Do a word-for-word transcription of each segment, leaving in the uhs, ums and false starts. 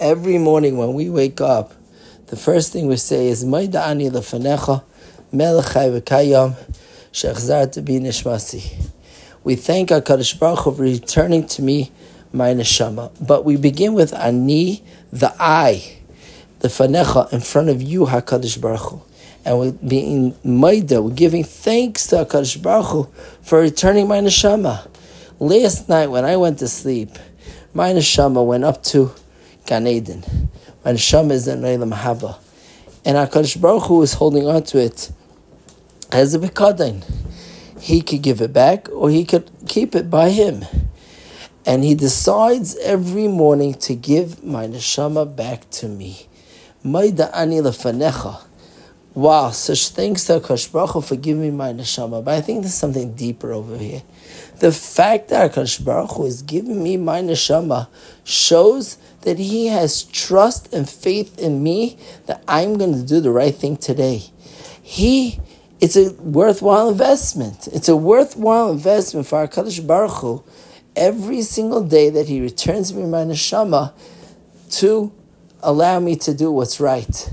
every morning when we wake up, the first thing we say is, Modeh ani lefanecha melech chai vekayam shehechezarta bi nishmati. We thank HaKadosh Baruch Hu for returning to me my neshama. But we begin with ani, the I, the fanecha, in front of you, HaKadosh Baruch Hu. And we're being maida, we're giving thanks to HaKadosh Baruch Hu for returning my neshama. Last night when I went to sleep, my neshama went up to Kan Eden. My neshama is in Olam Haba. And HaKadosh Baruch Hu is holding on to it as a Pikadon. He could give it back or he could keep it by him. And he decides every morning to give my neshama back to me. Modeh ani lefanecha. Wow, such thanks to HaKadosh Baruch Hu for giving me my neshama. But I think there's something deeper over here. The fact that HaKadosh Baruch Hu is giving me my neshama shows that he has trust and faith in me that I'm going to do the right thing today. He It's a worthwhile investment. It's a worthwhile investment for HaKadosh Baruch Hu every single day that he returns me my neshama to allow me to do what's right.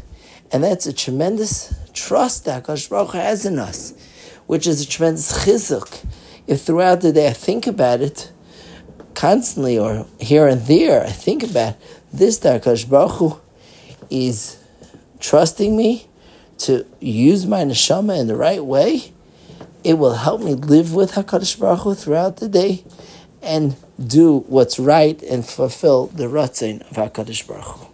And that's a tremendous trust that HaKadosh Baruch Hu has in us, which is a tremendous chizuk. If throughout the day I think about it constantly or here and there, I think about this, that HaKadosh Baruch Hu is trusting me to use my neshama in the right way, it will help me live with HaKadosh Baruch Hu throughout the day and do what's right and fulfill the ratzin of HaKadosh Baruch Hu.